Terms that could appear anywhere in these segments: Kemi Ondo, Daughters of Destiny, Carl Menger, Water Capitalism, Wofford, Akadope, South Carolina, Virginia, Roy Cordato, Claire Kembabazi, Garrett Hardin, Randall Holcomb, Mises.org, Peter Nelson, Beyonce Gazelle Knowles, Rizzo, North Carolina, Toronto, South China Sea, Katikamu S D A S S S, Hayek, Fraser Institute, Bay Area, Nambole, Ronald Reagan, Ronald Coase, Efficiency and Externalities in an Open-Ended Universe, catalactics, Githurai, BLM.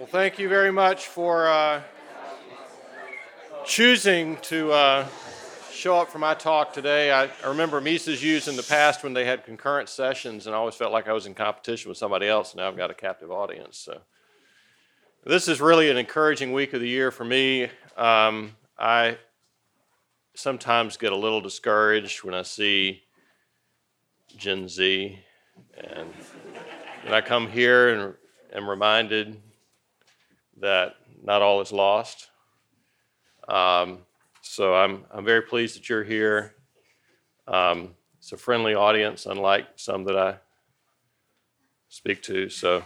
Well, thank you very much for choosing to show up for my talk today. I remember Mises used in the past when they had concurrent sessions, and I always felt like I was in competition with somebody else. Now I've got a captive audience. So this is really an encouraging week of the year for me. I sometimes get a little discouraged when I see Gen Z, and when I come here and am reminded that not all is lost. So I'm very pleased that you're here. It's a friendly audience, unlike some that I speak to. So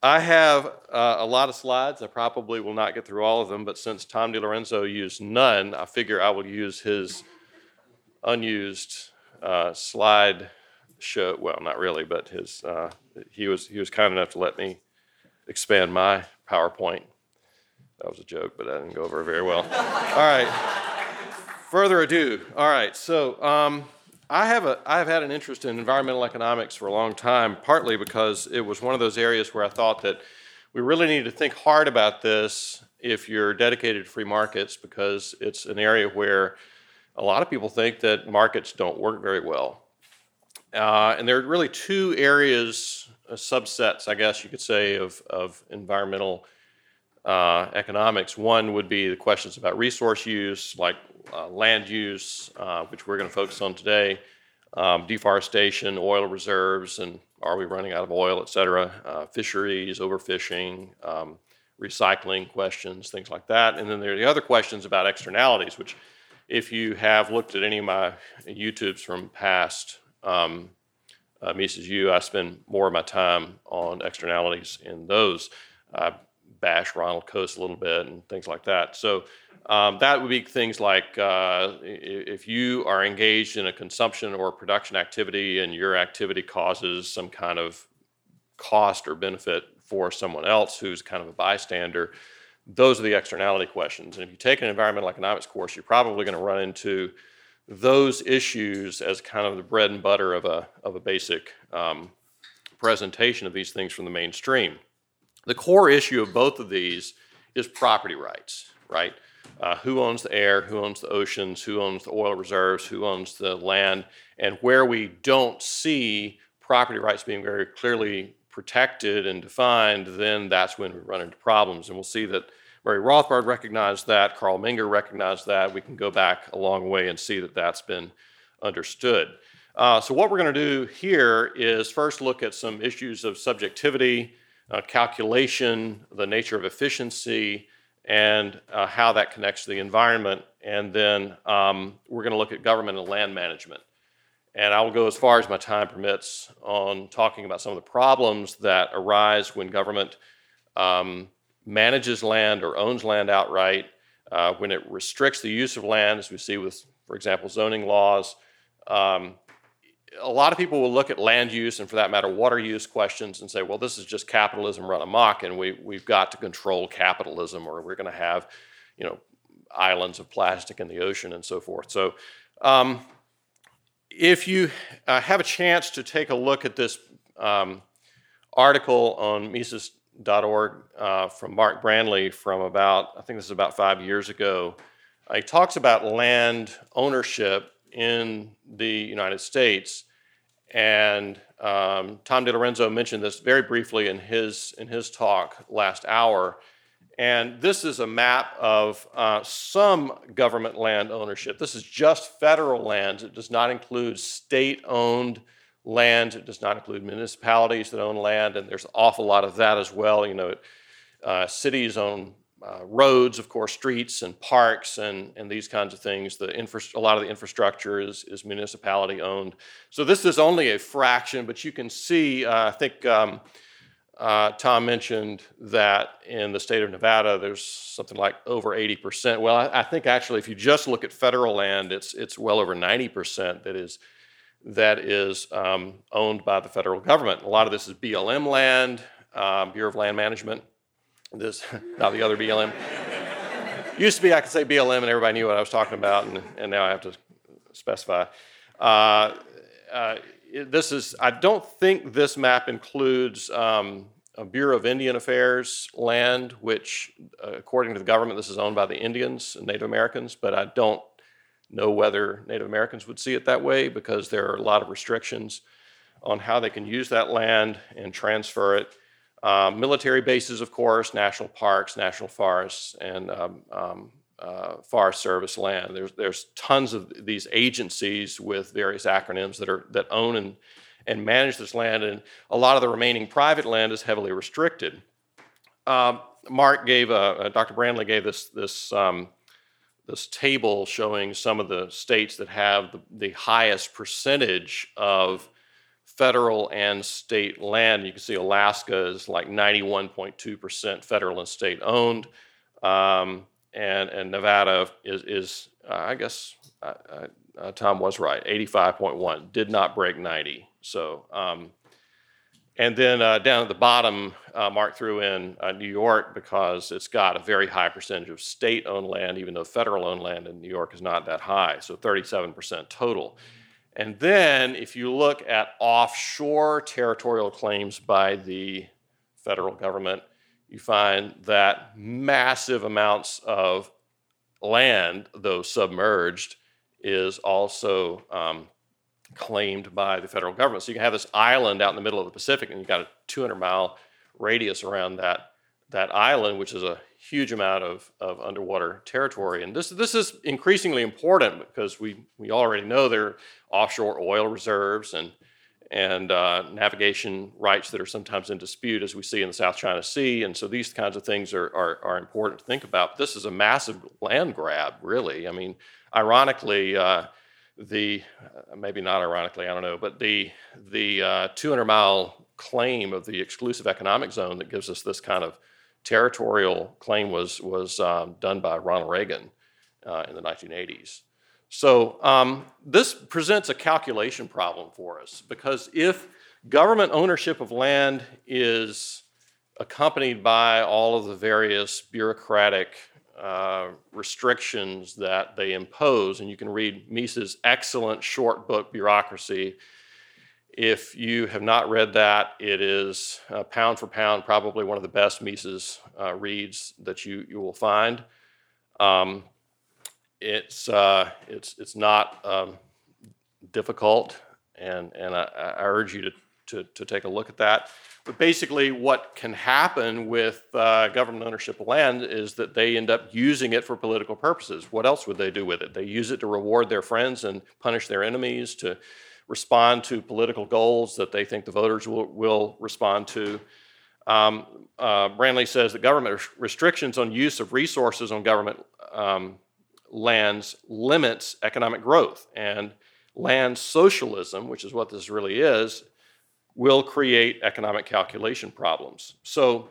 I have a lot of slides. I probably will not get through all of them, but since Tom DiLorenzo used none, I figure I will use his unused slide show. Well, not really, but his he was kind enough to let me expand my PowerPoint. That was a joke, but that didn't go over very well. All right. Further ado. All right. So I have had an interest in environmental economics for a long time, partly because it was one of those areas where I thought that we really need to think hard about this if you're dedicated to free markets, because it's an area where a lot of people think that markets don't work very well. And there are really two areas, subsets, I guess you could say, of environmental economics. One would be the questions about resource use, like land use, which we're going to focus on today, deforestation, oil reserves, and are we running out of oil, et cetera, fisheries, overfishing, recycling questions, things like that. And then there are the other questions about externalities, which if you have looked at any of my YouTubes from past Mises U, I spend more of my time on externalities in those. I bash Ronald Coase a little bit and things like that. So that would be things like if you are engaged in a consumption or production activity and your activity causes some kind of cost or benefit for someone else who's kind of a bystander, those are the externality questions. And if you take an environmental economics course, you're probably going to run into those issues as kind of the bread and butter of a basic presentation of these things from the mainstream. The core issue of both of these is property rights, right? Who owns the air, who owns the oceans, who owns the oil reserves, who owns the land, and where we don't see property rights being very clearly protected and defined, then that's when we run into problems. And we'll see that Murray Rothbard recognized that, Carl Menger recognized that. We can go back a long way and see that that's been understood. So what we're going to do here is first look at some issues of subjectivity, calculation, the nature of efficiency, and how that connects to the environment. And then we're going to look at government and land management. And I will go as far as my time permits on talking about some of the problems that arise when government manages land or owns land outright, when it restricts the use of land, as we see with, for example, zoning laws. A lot of people will look at land use and, for that matter, water use questions and say, well, this is just capitalism run amok, and we've got to control capitalism, or we're going to have, islands of plastic in the ocean and so forth. So if you have a chance to take a look at this article on Mises.org from Mark Brandley from about 5 years ago, he talks about land ownership in the United States, and Tom DiLorenzo mentioned this very briefly in his talk last hour. And this is a map of some government land ownership. This is just federal lands. It does not include state-owned lands. It does not include municipalities that own land, and there's an awful lot of that as well. Cities own roads, of course, streets and parks and these kinds of things. A lot of the infrastructure is municipality-owned. So this is only a fraction, but you can see, I think Tom mentioned that in the state of Nevada, there's something like over 80%. Well, I think actually if you just look at federal land, it's well over 90% that is owned by the federal government. A lot of this is BLM land, Bureau of Land Management. This, not the other BLM. Used to be I could say BLM and everybody knew what I was talking about, and now I have to specify. this is, I don't think this map includes a Bureau of Indian Affairs land, which, according to the government, this is owned by the Indians and Native Americans, but I don't know whether Native Americans would see it that way because there are a lot of restrictions on how they can use that land and transfer it. Military bases, of course, national parks, national forests, and Forest Service land. There's tons of these agencies with various acronyms that own and manage this land, and a lot of the remaining private land is heavily restricted. Dr. Brandley gave this table showing some of the states that have the highest percentage of federal and state land. You can see Alaska is like 91.2% federal and state owned, and Nevada is I guess Tom was right, 85.1, did not break 90. So, and then down at the bottom, Mark threw in New York because it's got a very high percentage of state-owned land, even though federal-owned land in New York is not that high, so 37% total. And then if you look at offshore territorial claims by the federal government, you find that massive amounts of land, though submerged, is also claimed by the federal government. So you can have this island out in the middle of the Pacific, and you've got a 200-mile radius around that island, which is a huge amount of underwater territory. And this is increasingly important because we already know there are offshore oil reserves and navigation rights that are sometimes in dispute, as we see in the South China Sea. And so these kinds of things are important to think about. This is a massive land grab, really. I mean, ironically, maybe not ironically, I don't know, but the 200-mile claim of the exclusive economic zone that gives us this kind of territorial claim was done by Ronald Reagan in the 1980s. So this presents a calculation problem for us, because if government ownership of land is accompanied by all of the various bureaucratic restrictions that they impose, and you can read Mises' excellent short book, Bureaucracy. If you have not read that, it is pound for pound probably one of the best Mises reads that you will find. It's not difficult, and I urge you to take a look at that. But basically what can happen with government ownership of land is that they end up using it for political purposes. What else would they do with it? They use it to reward their friends and punish their enemies, to respond to political goals that they think the voters will respond to. Brandley says that government restrictions on use of resources on government lands limits economic growth, and land socialism, which is what this really is, will create economic calculation problems. So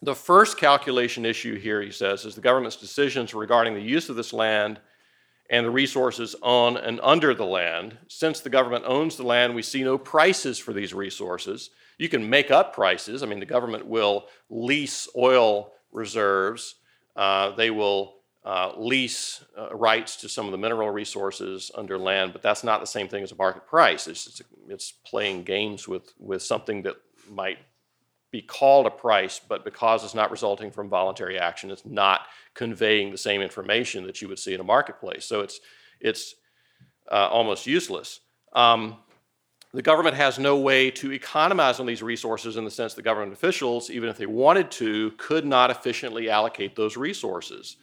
the first calculation issue here, he says, is the government's decisions regarding the use of this land and the resources on and under the land. Since the government owns the land, we see no prices for these resources. You can make up prices. I mean, the government will lease oil reserves. They will lease rights to some of the mineral resources under land, but that's not the same thing as a market price. It's playing games with something that might be called a price, but because it's not resulting from voluntary action, it's not conveying the same information that you would see in a marketplace. So it's almost useless. The government has no way to economize on these resources in the sense that government officials, even if they wanted to, could not efficiently allocate those resources.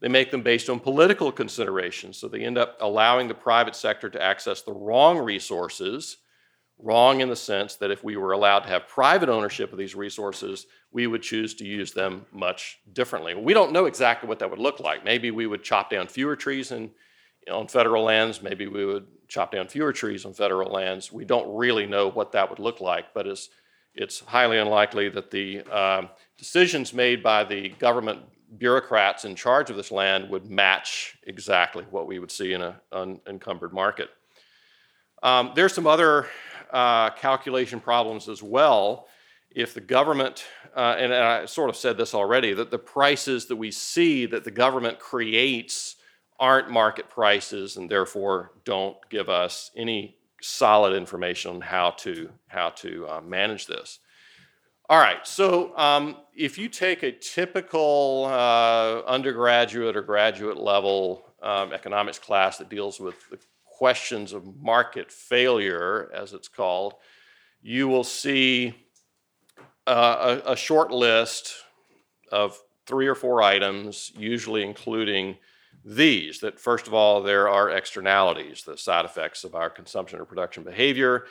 They make them based on political considerations, so they end up allowing the private sector to access the wrong resources, wrong in the sense that if we were allowed to have private ownership of these resources, we would choose to use them much differently. We don't know exactly what that would look like. Maybe we would chop down fewer trees on federal lands. Maybe we would chop down fewer trees on federal lands. We don't really know what that would look like, but it's highly unlikely that the decisions made by the government bureaucrats in charge of this land would match exactly what we would see in an unencumbered market. There's some other calculation problems as well. If the government, and I sort of said this already, that the prices that we see that the government creates aren't market prices and therefore don't give us any solid information on how to manage this. All right, so if you take a typical undergraduate or graduate level economics class that deals with the questions of market failure, as it's called, you will see a short list of 3 or 4 items, usually including these, that first of all, there are externalities, the side effects of our consumption or production behavior.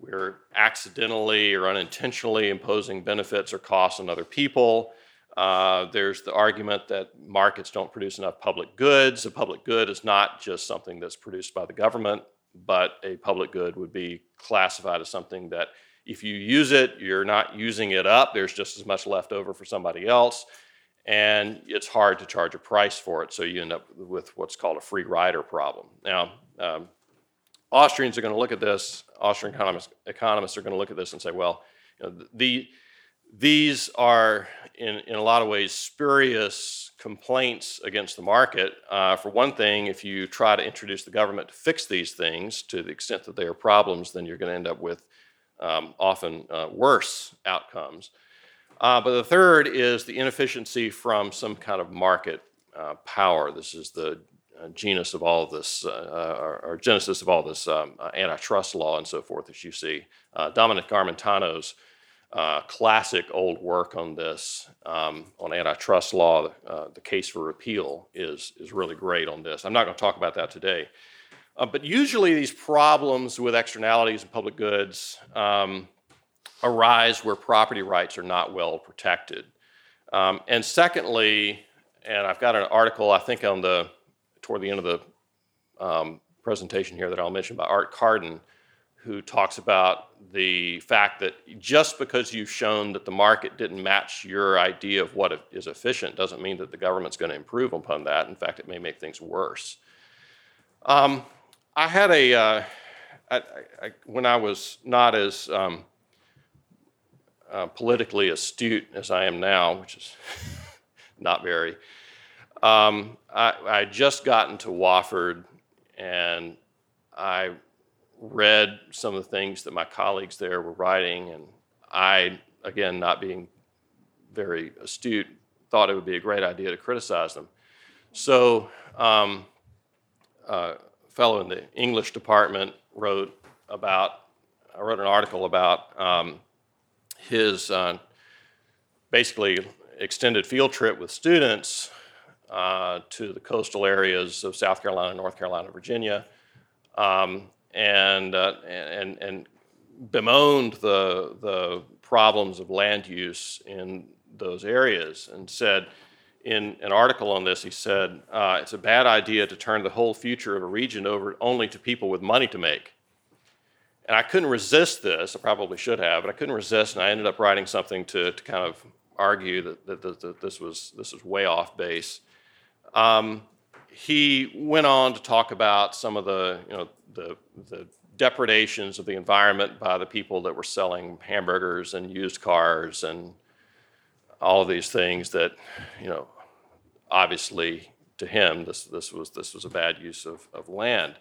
We're accidentally or unintentionally imposing benefits or costs on other people. There's the argument that markets don't produce enough public goods. A public good is not just something that's produced by the government, but a public good would be classified as something that if you use it, you're not using it up. There's just as much left over for somebody else, and it's hard to charge a price for it, so you end up with what's called a free rider problem. Now, Austrians are going to look at this, Austrian economists are going to look at this and say, well, you know, these are in a lot of ways spurious complaints against the market. For one thing, if you try to introduce the government to fix these things to the extent that they are problems, then you're going to end up with often worse outcomes. But the third is the inefficiency from some kind of market power. This is the genus of all this, or genesis of all this antitrust law and so forth that you see. Dominic Armentano's classic old work on this, on antitrust law, The Case for Repeal, is really great on this. I'm not going to talk about that today. But usually these problems with externalities and public goods arise where property rights are not well protected. And secondly, and I've got an article, I think, on the toward the end of the presentation here that I'll mention by Art Carden, who talks about the fact that just because you've shown that the market didn't match your idea of what is efficient doesn't mean that the government's going to improve upon that. In fact, it may make things worse. I had a, when I was not as politically astute as I am now, which is not very, I had just gotten to Wofford, and I read some of the things that my colleagues there were writing, and I, again, not being very astute, thought it would be a great idea to criticize them. So a fellow in the English department wrote an article about his basically extended field trip with students to the coastal areas of South Carolina, North Carolina, Virginia, and bemoaned the problems of land use in those areas, and said in an article on this, he said, it's a bad idea to turn the whole future of a region over only to people with money to make. And I couldn't resist this. I probably should have, but I couldn't resist, and I ended up writing something to kind of argue that this was way off base. He went on to talk about some of the depredations of the environment by the people that were selling hamburgers and used cars and all of these things that, you know, obviously to him this was a bad use of land.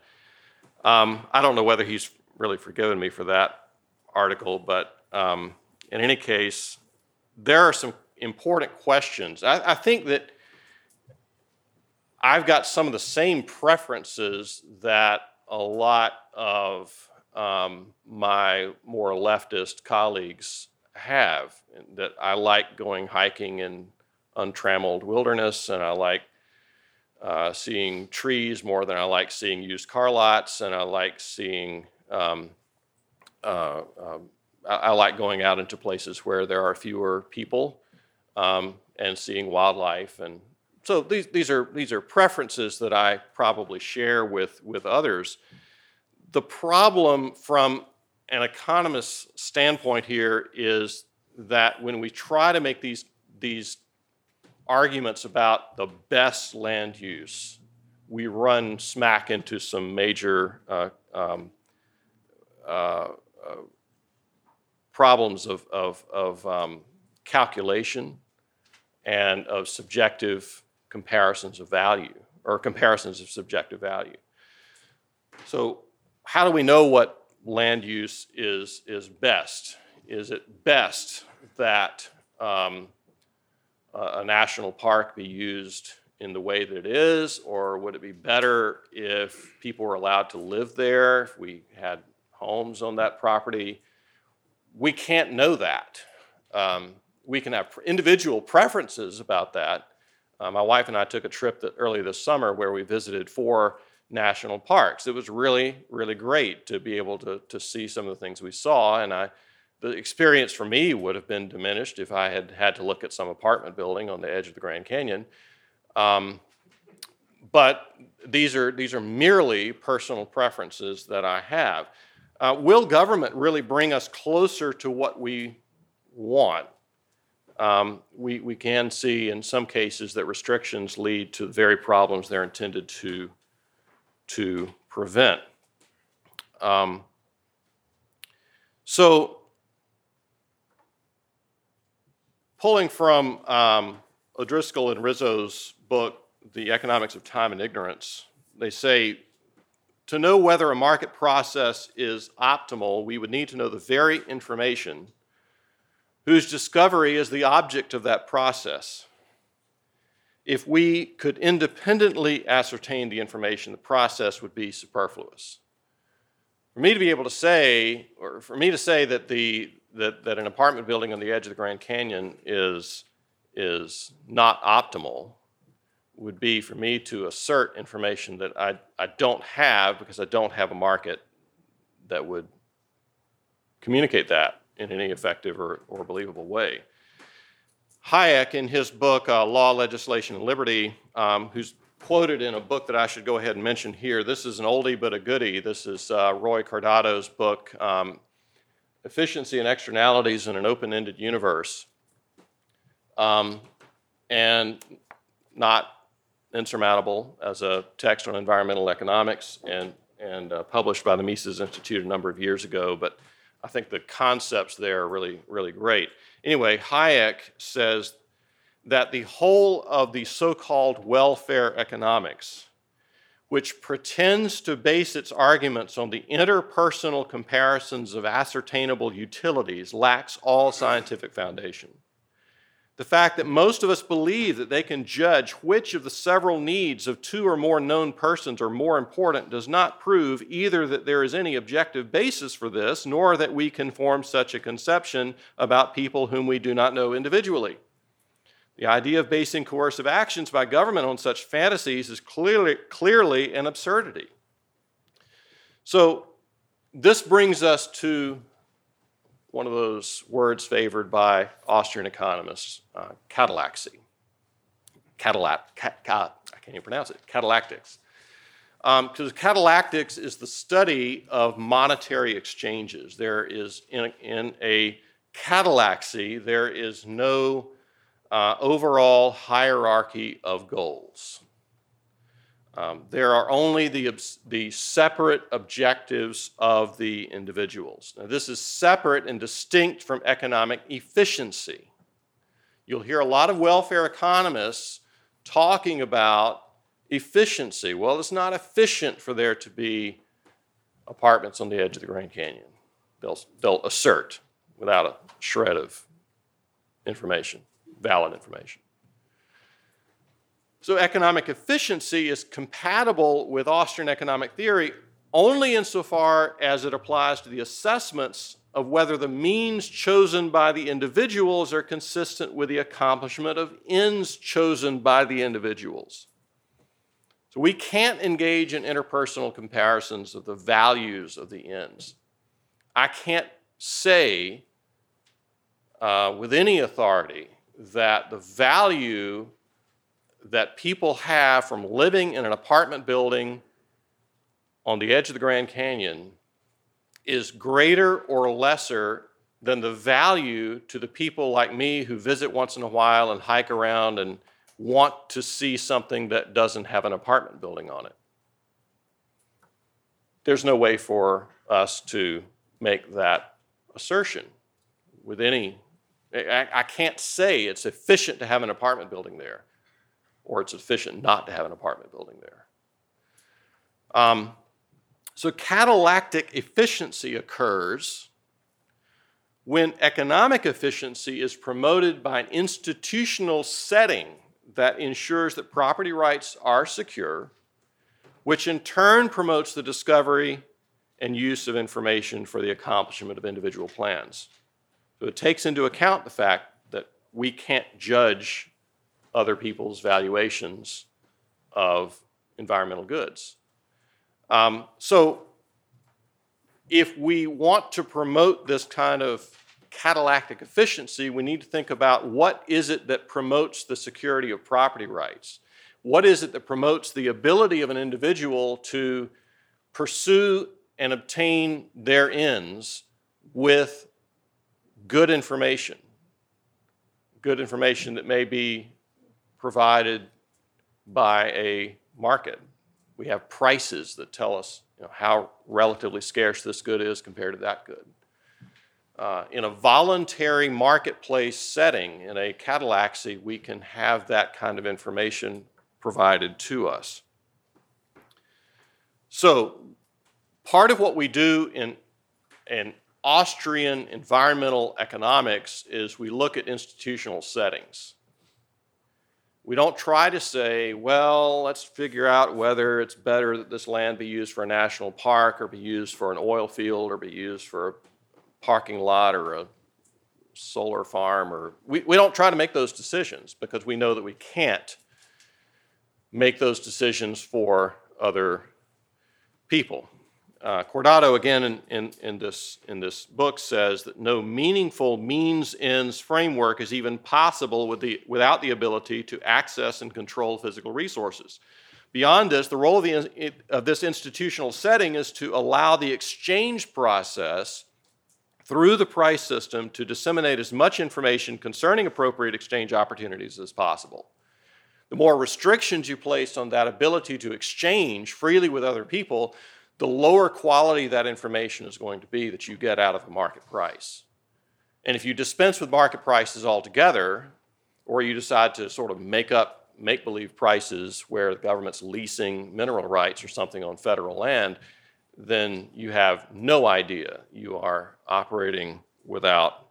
I don't know whether he's really forgiven me for that article, but in any case, there are some important questions. I think that I've got some of the same preferences that a lot of my more leftist colleagues have, that I like going hiking in untrammeled wilderness, and I like seeing trees more than I like seeing used car lots, and I like seeing, I like going out into places where there are fewer people and seeing wildlife. And so these are preferences that I probably share with others. The problem from an economist's standpoint here is that when we try to make these arguments about the best land use, we run smack into some major problems of calculation and of subjective comparisons of value, or comparisons of subjective value. So how do we know what land use is best? Is it best that a national park be used in the way that it is, or would it be better if people were allowed to live there, if we had homes on that property? We can't know that. We can have individual preferences about that. My wife and I took a trip earlier this summer where we visited 4 national parks. It was really, really great to be able to see some of the things we saw, and the experience for me would have been diminished if I had had to look at some apartment building on the edge of the Grand Canyon. But these are merely personal preferences that I have. Will government really bring us closer to what we want? We can see in some cases that restrictions lead to the very problems they're intended to prevent. So pulling from O'Driscoll and Rizzo's book, The Economics of Time and Ignorance, they say, to know whether a market process is optimal, we would need to know the very information whose discovery is the object of that process. If we could independently ascertain the information, the process would be superfluous. For me to be able to say, or for me to say that that an apartment building on the edge of the Grand Canyon is not optimal would be for me to assert information that I don't have, because I don't have a market that would communicate that in any effective or believable way. Hayek, in his book, Law, Legislation, and Liberty, who's quoted in a book that I should go ahead and mention here. This is an oldie but a goodie. This is Roy Cordato's book, Efficiency and Externalities in an Open-Ended Universe. And not insurmountable as a text on environmental economics, and published by the Mises Institute a number of years ago, but I think the concepts there are really, really great. Anyway, Hayek says that the whole of the so-called welfare economics, which pretends to base its arguments on the interpersonal comparisons of ascertainable utilities, lacks all scientific foundation. The fact that most of us believe that they can judge which of the several needs of 2 or more known persons are more important does not prove either that there is any objective basis for this, nor that we can form such a conception about people whom we do not know individually. The idea of basing coercive actions by government on such fantasies is clearly an absurdity. So this brings us to one of those words favored by Austrian economists, catallaxy. I can't even pronounce it, catalactics. Because catalactics is the study of monetary exchanges. There is, in a catallaxy, there is no overall hierarchy of goals. There are only the separate objectives of the individuals. Now, this is separate and distinct from economic efficiency. You'll hear a lot of welfare economists talking about efficiency. Well, it's not efficient for there to be apartments on the edge of the Grand Canyon. They'll assert without a shred of information, valid information. So economic efficiency is compatible with Austrian economic theory only insofar as it applies to the assessments of whether the means chosen by the individuals are consistent with the accomplishment of ends chosen by the individuals. So we can't engage in interpersonal comparisons of the values of the ends. I can't say with any authority that the value that people have from living in an apartment building on the edge of the Grand Canyon is greater or lesser than the value to the people like me who visit once in a while and hike around and want to see something that doesn't have an apartment building on it. There's no way for us to make that assertion with any, I can't say it's efficient to have an apartment building there, or it's efficient not to have an apartment building there. So catalactic efficiency occurs when economic efficiency is promoted by an institutional setting that ensures that property rights are secure, which in turn promotes the discovery and use of information for the accomplishment of individual plans. So it takes into account the fact that we can't judge other people's valuations of environmental goods. So if we want to promote this kind of catalactic efficiency, we need to think about what is it that promotes the security of property rights? What is it that promotes the ability of an individual to pursue and obtain their ends with good information that may be provided by a market? We have prices that tell us, you know, how relatively scarce this good is compared to that good. In a voluntary marketplace setting, in a catalaxy, we can have that kind of information provided to us. So part of what we do in Austrian environmental economics is we look at institutional settings. We don't try to say, well, let's figure out whether it's better that this land be used for a national park or be used for an oil field or be used for a parking lot or a solar farm. Or we don't try to make those decisions because we know that we can't make those decisions for other people. Cordato, again, in this book, says that no meaningful means-ends framework is even possible without the ability to access and control physical resources. Beyond this, the role of this institutional setting is to allow the exchange process through the price system to disseminate as much information concerning appropriate exchange opportunities as possible. The more restrictions you place on that ability to exchange freely with other people, the lower quality that information is going to be that you get out of a market price. And if you dispense with market prices altogether, or you decide to sort of make up make-believe prices where the government's leasing mineral rights or something on federal land, then you have no idea. You are operating without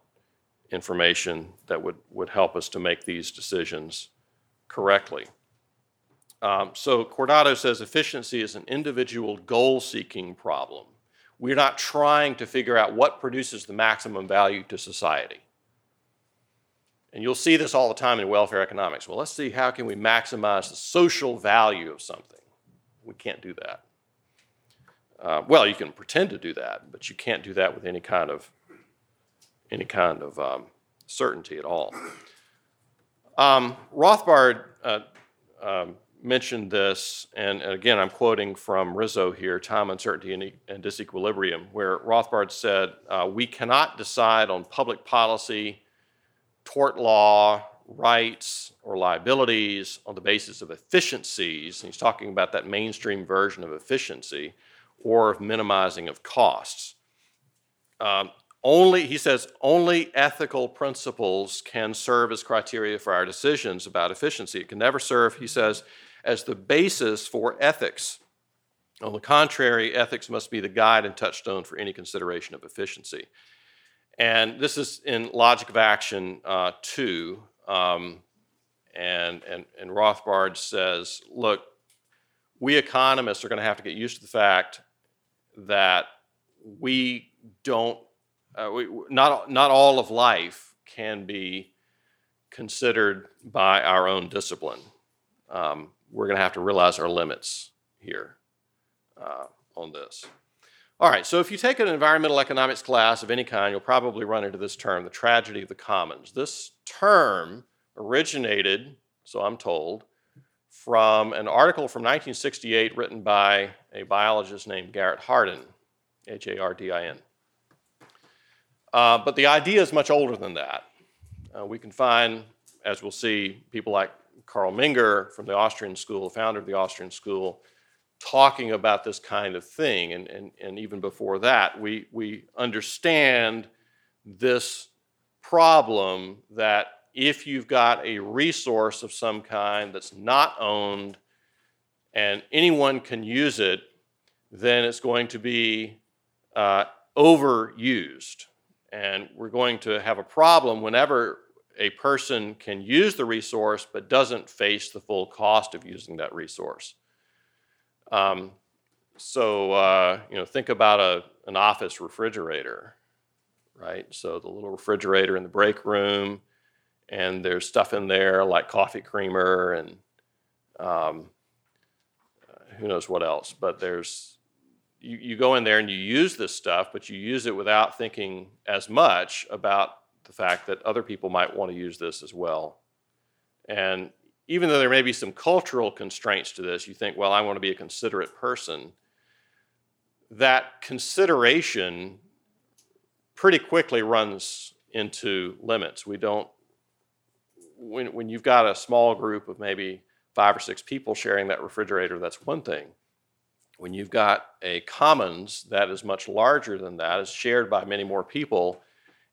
information that would help us to make these decisions correctly. So Cordato says efficiency is an individual goal-seeking problem. We're not trying to figure out what produces the maximum value to society. And you'll see this all the time in welfare economics. Well, let's see, how can we maximize the social value of something? We can't do that. Well, you can pretend to do that, but you can't do that with any kind of certainty at all. Rothbard mentioned this, and again, I'm quoting from Rizzo here, Time, Uncertainty, and Disequilibrium, where Rothbard said, we cannot decide on public policy, tort law, rights, or liabilities on the basis of efficiencies, and he's talking about that mainstream version of efficiency, or of minimizing of costs. He says, only ethical principles can serve as criteria for our decisions about efficiency. It can never serve, he says, as the basis for ethics. On the contrary, ethics must be the guide and touchstone for any consideration of efficiency. And this is in Logic of Action 2. And Rothbard says, look, we economists are going to have to get used to the fact that we don't, not all of life can be considered by our own discipline. We're going to have to realize our limits here on this. All right, so if you take an environmental economics class of any kind, you'll probably run into this term, the tragedy of the commons. This term originated, so I'm told, from an article from 1968 written by a biologist named Garrett Hardin, Hardin. But the idea is much older than that. We can find, as we'll see, people like Carl Menger from the Austrian school, founder of the Austrian school, talking about this kind of thing. And even before that, we understand this problem that if you've got a resource of some kind that's not owned and anyone can use it, then it's going to be overused. And we're going to have a problem whenever a person can use the resource but doesn't face the full cost of using that resource. So think about an office refrigerator, right? So the little refrigerator in the break room, and there's stuff in there like coffee creamer and who knows what else. But there's you go in there and you use this stuff, but you use it without thinking as much about the fact that other people might want to use this as well. And even though there may be some cultural constraints to this, you think, well, I want to be a considerate person. That consideration pretty quickly runs into limits. We don't, when you've got a small group of maybe 5 or 6 people sharing that refrigerator, that's one thing. When you've got a commons that is much larger than that, is shared by many more people,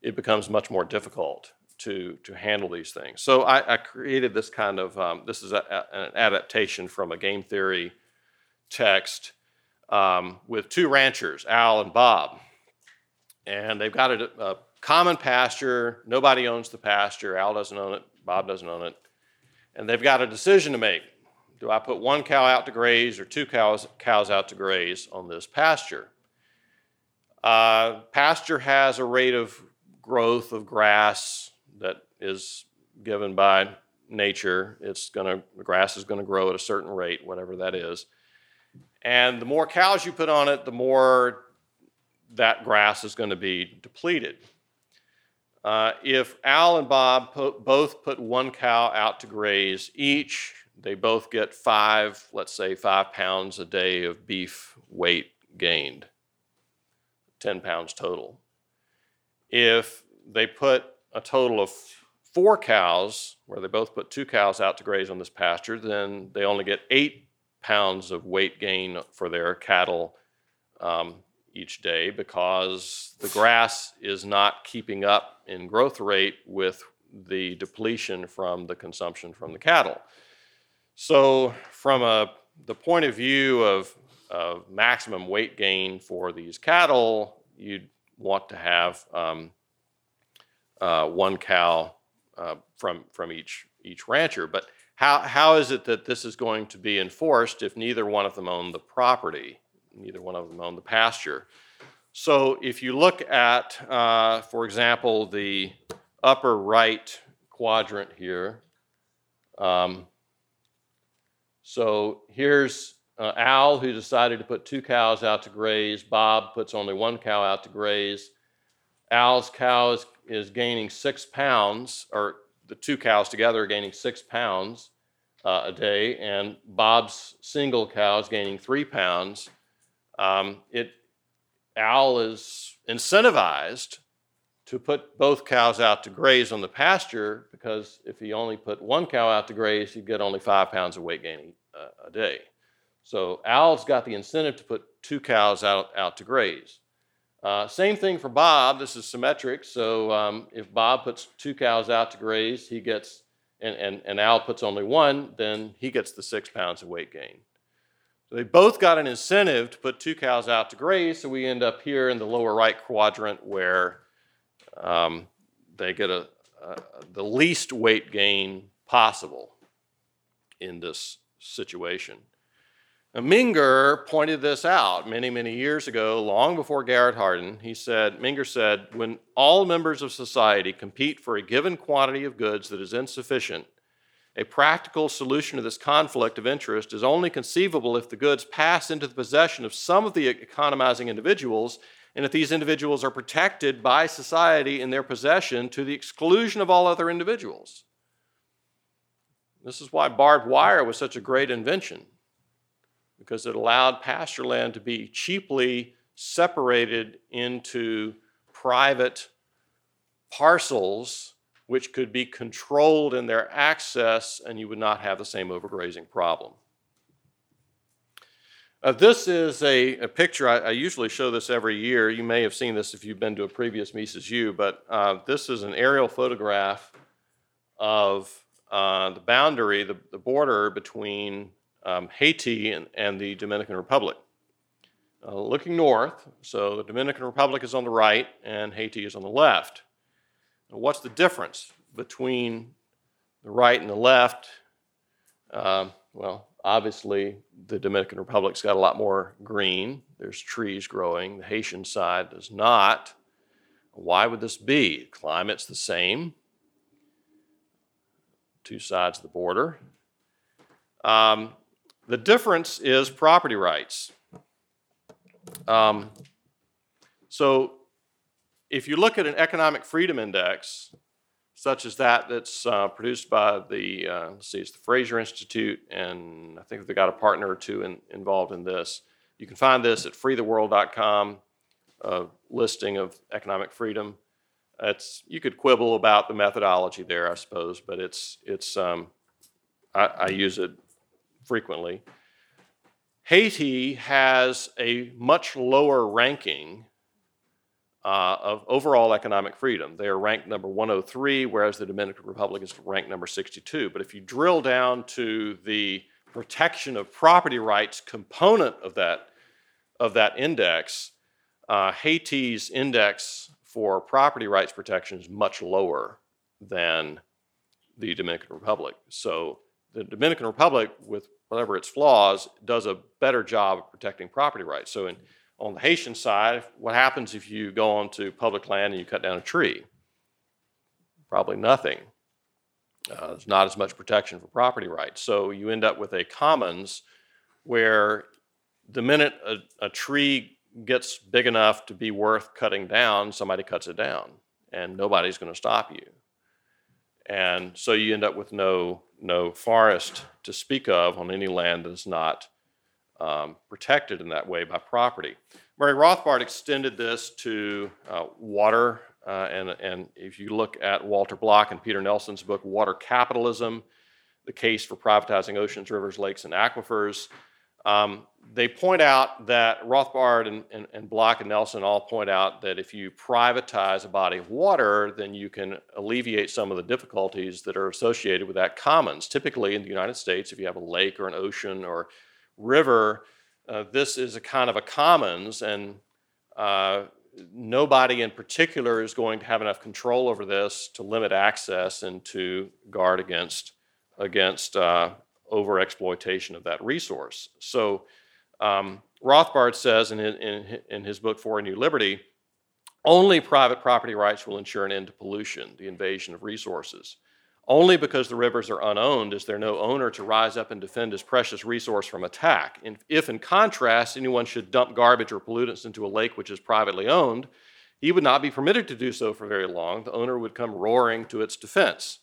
it becomes much more difficult to handle these things. So I created this kind of, this is an adaptation from a game theory text with 2 ranchers, Al and Bob. And they've got a common pasture. Nobody owns the pasture. Al doesn't own it. Bob doesn't own it. And they've got a decision to make. Do I put 1 cow out to graze or 2 cows out to graze on this pasture? Pasture has a rate of growth of grass that is given by nature. The grass is gonna grow at a certain rate, whatever that is. And the more cows you put on it, the more that grass is gonna be depleted. If Al and Bob both put 1 cow out to graze each, they both get 5 pounds a day of beef weight gained, 10 pounds total. If they put a total of 4 cows, where they both put 2 cows out to graze on this pasture, then they only get 8 pounds of weight gain for their cattle each day, because the grass is not keeping up in growth rate with the depletion from the consumption from the cattle. So from the point of view of maximum weight gain for these cattle, you'd want to have 1 cow from each rancher. But how is it that this is going to be enforced if neither one of them own the property, neither one of them own the pasture? So if you look at, for example, the upper right quadrant here, so here's Al, who decided to put 2 cows out to graze. Bob puts only 1 cow out to graze. Al's cow is gaining 6 pounds, or the 2 cows together are gaining 6 pounds a day, and Bob's single cow is gaining 3 pounds. Al is incentivized to put both cows out to graze on the pasture, because if he only put 1 cow out to graze, he'd get only 5 pounds of weight gain a day. So Al's got the incentive to put 2 cows out to graze. Same thing for Bob. This is symmetric. So if Bob puts 2 cows out to graze, he gets, and Al puts only 1, then he gets the 6 pounds of weight gain. So they both got an incentive to put 2 cows out to graze. So we end up here in the lower right quadrant, where they get the least weight gain possible in this situation. Now, Menger pointed this out many, many years ago, long before Garrett Hardin. Menger said, when all members of society compete for a given quantity of goods that is insufficient, a practical solution to this conflict of interest is only conceivable if the goods pass into the possession of some of the economizing individuals, and if these individuals are protected by society in their possession to the exclusion of all other individuals. This is why barbed wire was such a great invention, because it allowed pasture land to be cheaply separated into private parcels, which could be controlled in their access, and you would not have the same overgrazing problem. This is a picture. I usually show this every year. You may have seen this if you've been to a previous Mises U, but this is an aerial photograph of the boundary, the border between Haiti and the Dominican Republic. Looking north, so the Dominican Republic is on the right and Haiti is on the left. Now, what's the difference between the right and the left? Well, obviously, the Dominican Republic's got a lot more green. There's trees growing. The Haitian side does not. Why would this be? Climate's the same. Two sides of the border. The difference is property rights. So if you look at an economic freedom index, such as that's produced by the, it's the Fraser Institute, and I think they've got a partner or two involved in this. You can find this at freetheworld.com, a listing of economic freedom. You could quibble about the methodology there, I suppose, but I use it frequently. Haiti has a much lower ranking of overall economic freedom. They are ranked number 103, whereas the Dominican Republic is ranked number 62. But if you drill down to the protection of property rights component of that index, Haiti's index for property rights protection is much lower than the Dominican Republic. So the Dominican Republic, with whatever its flaws, does a better job of protecting property rights. So on the Haitian side, what happens if you go onto public land and you cut down a tree? Probably nothing. There's not as much protection for property rights. So you end up with a commons where the minute a tree gets big enough to be worth cutting down, somebody cuts it down, and nobody's going to stop you. And so you end up with no forest to speak of on any land that is not protected in that way by property. Murray Rothbard extended this to water, and if you look at Walter Block and Peter Nelson's book, Water Capitalism, The Case for Privatizing Oceans, Rivers, Lakes, and Aquifers, they point out that Rothbard and Block and Nelson all point out that if you privatize a body of water, then you can alleviate some of the difficulties that are associated with that commons. Typically in the United States, if you have a lake or an ocean or river, this is a kind of a commons, and nobody in particular is going to have enough control over this to limit access and to guard against over-exploitation of that resource. So Rothbard says in his book, For a New Liberty, only private property rights will ensure an end to pollution, the invasion of resources. Only because the rivers are unowned is there no owner to rise up and defend his precious resource from attack. And if, in contrast, anyone should dump garbage or pollutants into a lake which is privately owned, he would not be permitted to do so for very long. The owner would come roaring to its defense.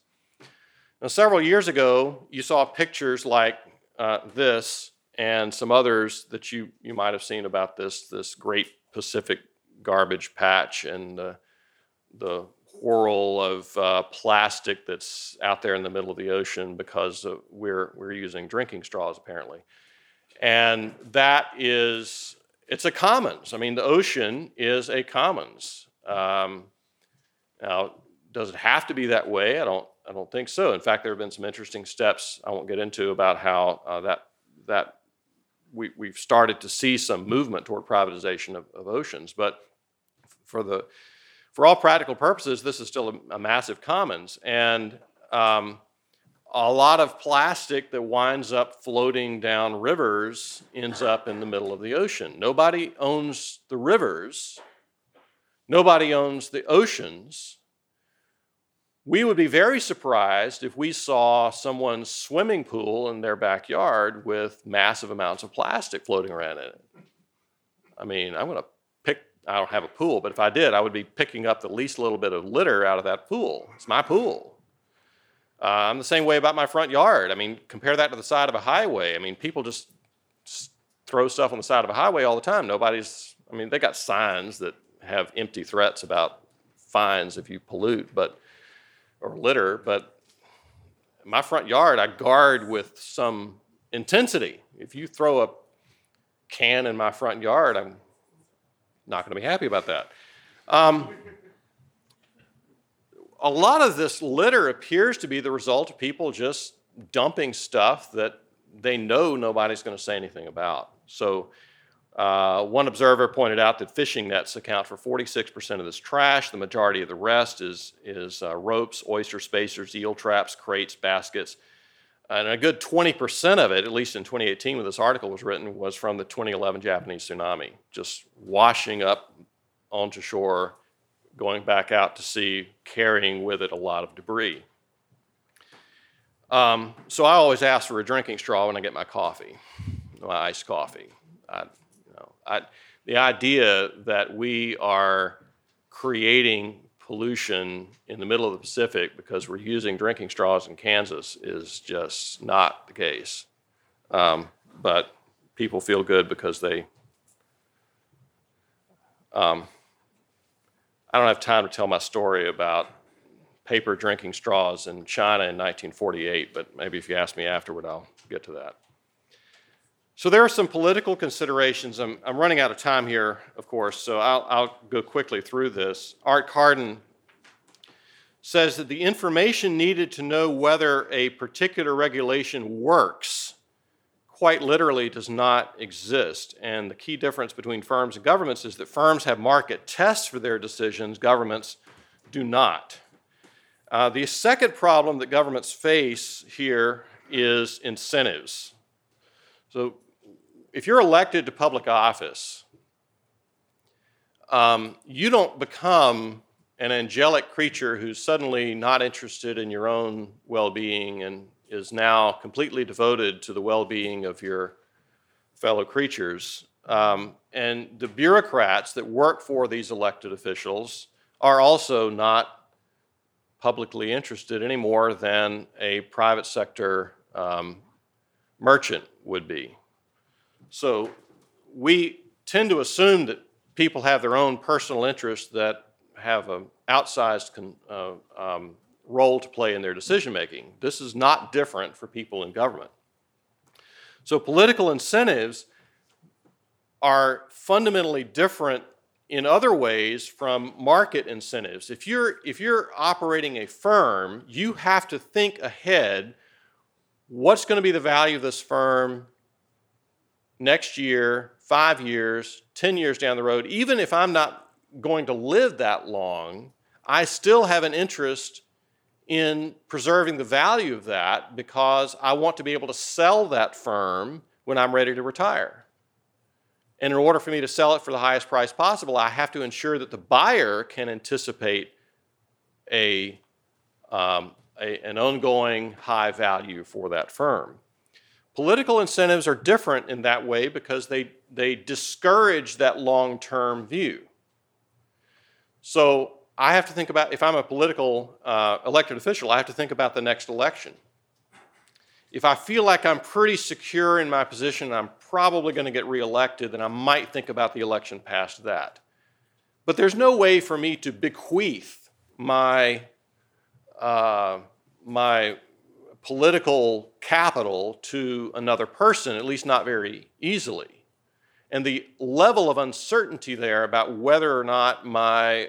Now, several years ago, you saw pictures like this and some others that you might have seen about this great Pacific garbage patch and the whirl of plastic that's out there in the middle of the ocean because we're using drinking straws, apparently. And it's a commons. I mean, the ocean is a commons. Now, does it have to be that way? I don't think so. In fact, there have been some interesting steps I won't get into about how we've started to see some movement toward privatization of oceans. But for all practical purposes, this is still a massive commons. And a lot of plastic that winds up floating down rivers ends up in the middle of the ocean. Nobody owns the rivers. Nobody owns the oceans. We would be very surprised if we saw someone's swimming pool in their backyard with massive amounts of plastic floating around in it. I mean, I don't have a pool, but if I did, I would be picking up the least little bit of litter out of that pool. It's my pool. I'm the same way about my front yard. I mean, compare that to the side of a highway. I mean, people just throw stuff on the side of a highway all the time. They got signs that have empty threats about fines if you pollute or litter, but my front yard I guard with some intensity. If you throw a can in my front yard, I'm not going to be happy about that. A lot of this litter appears to be the result of people just dumping stuff that they know nobody's going to say anything about. So One observer pointed out that fishing nets account for 46% of this trash. The majority of the rest is ropes, oyster spacers, eel traps, crates, baskets. And a good 20% of it, at least in 2018 when this article was written, was from the 2011 Japanese tsunami, just washing up onto shore, going back out to sea, carrying with it a lot of debris. So I always ask for a drinking straw when I get my coffee, my iced coffee. The idea that we are creating pollution in the middle of the Pacific because we're using drinking straws in Kansas is just not the case. But people feel good because they... I don't have time to tell my story about paper drinking straws in China in 1948, but maybe if you ask me afterward, I'll get to that. So there are some political considerations. I'm running out of time here, of course, so I'll go quickly through this. Art Carden says that the information needed to know whether a particular regulation works quite literally does not exist. And the key difference between firms and governments is that firms have market tests for their decisions, governments do not. The second problem that governments face here is incentives. So if you're elected to public office, you don't become an angelic creature who's suddenly not interested in your own well-being and is now completely devoted to the well-being of your fellow creatures. And the bureaucrats that work for these elected officials are also not publicly interested any more than a private sector merchant would be. So we tend to assume that people have their own personal interests that have an outsized role to play in their decision making. This is not different for people in government. So political incentives are fundamentally different in other ways from market incentives. If you're operating a firm, you have to think ahead. What's going to be the value of this firm next year, 5 years, 10 years down the road? Even if I'm not going to live that long, I still have an interest in preserving the value of that because I want to be able to sell that firm when I'm ready to retire. And in order for me to sell it for the highest price possible, I have to ensure that the buyer can anticipate an ongoing high value for that firm. Political incentives are different in that way because they discourage that long-term view. So I have to think about, if I'm a political elected official, I have to think about the next election. If I feel like I'm pretty secure in my position, I'm probably going to get reelected, then I might think about the election past that. But there's no way for me to bequeath my political capital to another person, at least not very easily. And the level of uncertainty there about whether or not my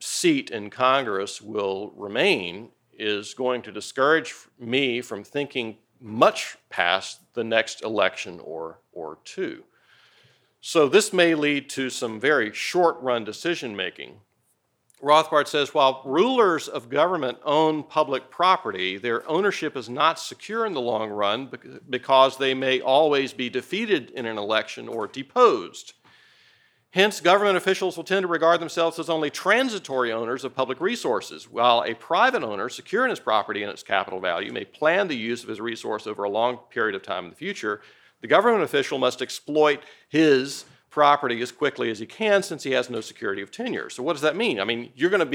seat in Congress will remain is going to discourage me from thinking much past the next election or two. So this may lead to some very short-run decision-making. Rothbard says, while rulers of government own public property, their ownership is not secure in the long run because they may always be defeated in an election or deposed. Hence, government officials will tend to regard themselves as only transitory owners of public resources, while a private owner, secure in his property and its capital value, may plan the use of his resource over a long period of time in the future. The government official must exploit his property as quickly as he can since he has no security of tenure. So what does that mean? I mean, you're going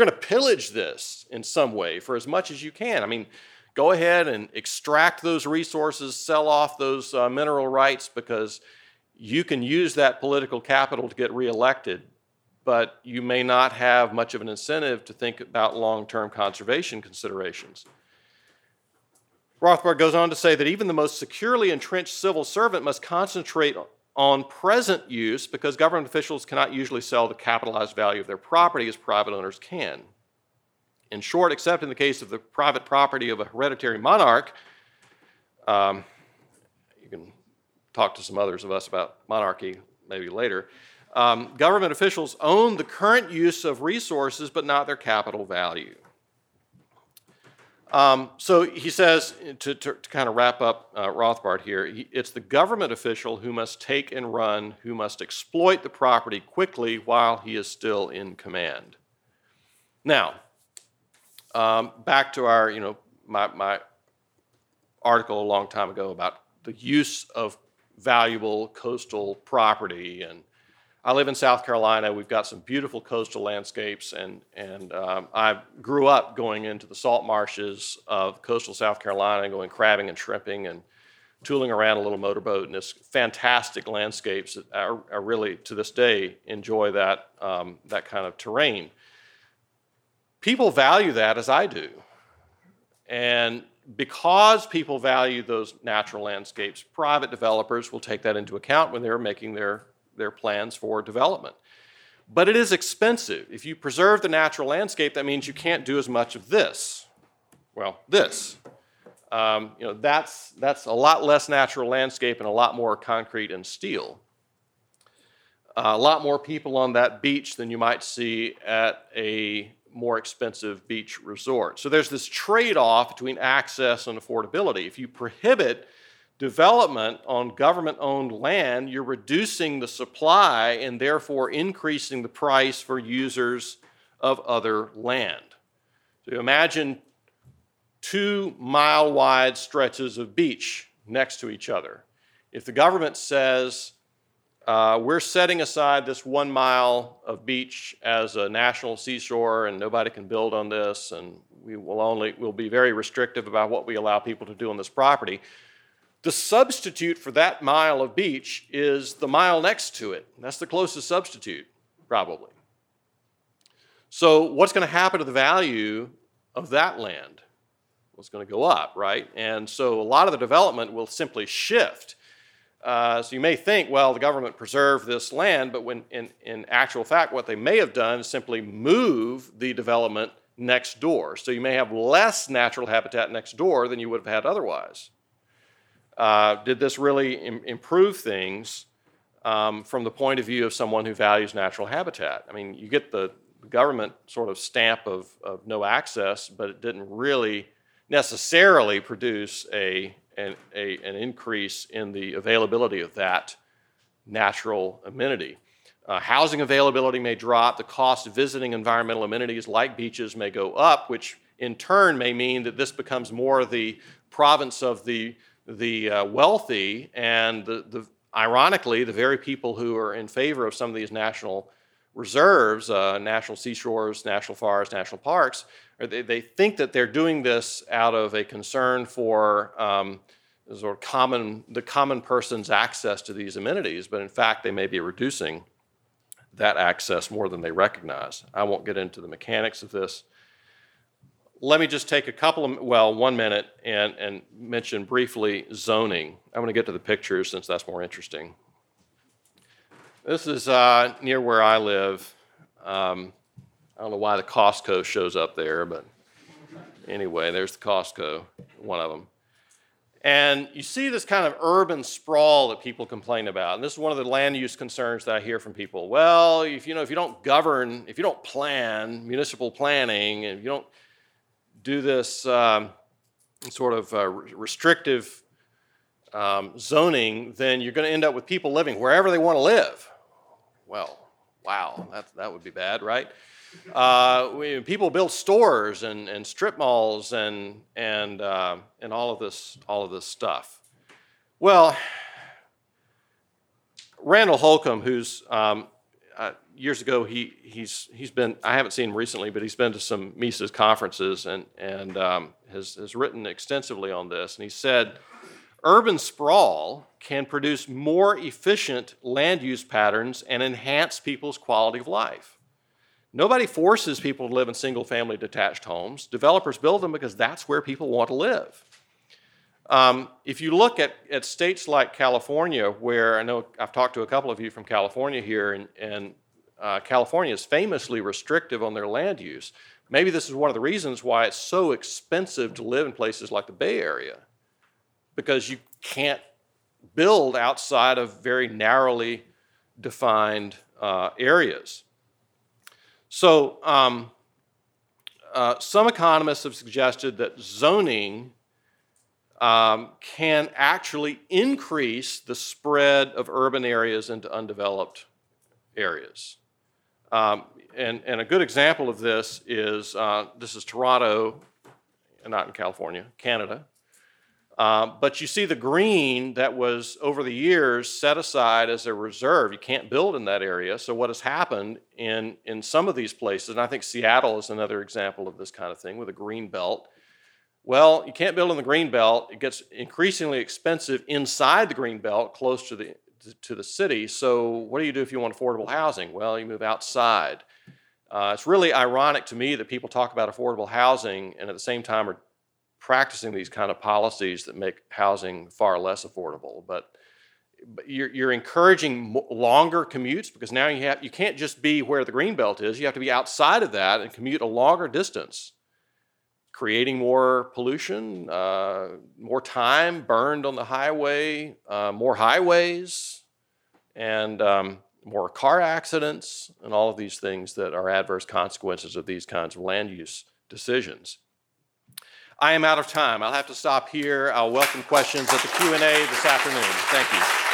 to pillage this in some way for as much as you can. I mean, go ahead and extract those resources, sell off those mineral rights because you can use that political capital to get reelected, but you may not have much of an incentive to think about long-term conservation considerations. Rothbard goes on to say that even the most securely entrenched civil servant must concentrate on present use because government officials cannot usually sell the capitalized value of their property as private owners can. In short, except in the case of the private property of a hereditary monarch, you can talk to some others of us about monarchy maybe later. Government officials own the current use of resources, but not their capital value. So he says, to kind of wrap up Rothbard here, it's the government official who must take and run, who must exploit the property quickly while he is still in command. Now, back to our, my article a long time ago about the use of valuable coastal property. And I live in South Carolina. We've got some beautiful coastal landscapes, and I grew up going into the salt marshes of coastal South Carolina, going crabbing and shrimping and tooling around a little motorboat in this fantastic landscapes. I really, to this day, enjoy that kind of terrain. People value that as I do, and because people value those natural landscapes, private developers will take that into account when they're making their plans for development. But it is expensive. If you preserve the natural landscape, that means you can't do as much of this. Well, this. That's a lot less natural landscape and a lot more concrete and steel. A lot more people on that beach than you might see at a more expensive beach resort. So there's this trade-off between access and affordability. If you prohibit development on government-owned land, you're reducing the supply and therefore increasing the price for users of other land. So imagine 2-mile-wide stretches of beach next to each other. If the government says, we're setting aside this 1 mile of beach as a national seashore and nobody can build on this, and we'll be very restrictive about what we allow people to do on this property, the substitute for that mile of beach is the mile next to it. That's the closest substitute, probably. So what's going to happen to the value of that land? Well, it's going to go up, right? And so a lot of the development will simply shift. So you may think, well, the government preserved this land, but when in actual fact, what they may have done is simply move the development next door. So you may have less natural habitat next door than you would have had otherwise. Did this really improve things from the point of view of someone who values natural habitat? I mean, you get the government sort of stamp of no access, but it didn't really necessarily produce an increase in the availability of that natural amenity. Housing availability may drop. The cost of visiting environmental amenities like beaches may go up, which in turn may mean that this becomes more the province of the wealthy, and ironically, the very people who are in favor of some of these national reserves, national seashores, national forests, national parks, they think that they're doing this out of a concern for sort of the common person's access to these amenities, but in fact, they may be reducing that access more than they recognize. I won't get into the mechanics of this. Let me just take 1 minute and mention briefly zoning. I'm gonna get to the pictures since that's more interesting. This is near where I live. I don't know why the Costco shows up there, but anyway, there's the Costco, one of them. And you see this kind of urban sprawl that people complain about. And this is one of the land use concerns that I hear from people. Well, if you don't govern, if you don't plan, municipal planning, and you don't do this sort of restrictive zoning, then you're going to end up with people living wherever they want to live. Well, wow, that would be bad, right? People build stores and strip malls and all of this stuff. Well, Randall Holcomb, who's years ago, he's been, I haven't seen him recently, but he's been to some Mises conferences and has written extensively on this. And he said, urban sprawl can produce more efficient land use patterns and enhance people's quality of life. Nobody forces people to live in single-family detached homes. Developers build them because that's where people want to live. If you look at states like California, where I know I've talked to a couple of you from California here, and California is famously restrictive on their land use. Maybe this is one of the reasons why it's so expensive to live in places like the Bay Area, because you can't build outside of very narrowly defined areas. So some economists have suggested that zoning can actually increase the spread of urban areas into undeveloped areas. And a good example of this is Toronto, not in California, Canada. But you see the green that was, over the years, set aside as a reserve. You can't build in that area. So what has happened in some of these places, and I think Seattle is another example of this kind of thing with a green belt. Well, you can't build in the green belt. It gets increasingly expensive inside the green belt, close to the city. So what do you do if you want affordable housing? Well, you move outside. It's really ironic to me that people talk about affordable housing and at the same time are practicing these kind of policies that make housing far less affordable, but you're encouraging longer commutes, because now you can't just be where the green belt is. You have to be outside of that and commute a longer distance, creating more pollution, more time burned on the highway, more highways, and more car accidents, and all of these things that are adverse consequences of these kinds of land use decisions. I am out of time. I'll have to stop here. I'll welcome questions at the Q&A this afternoon. Thank you.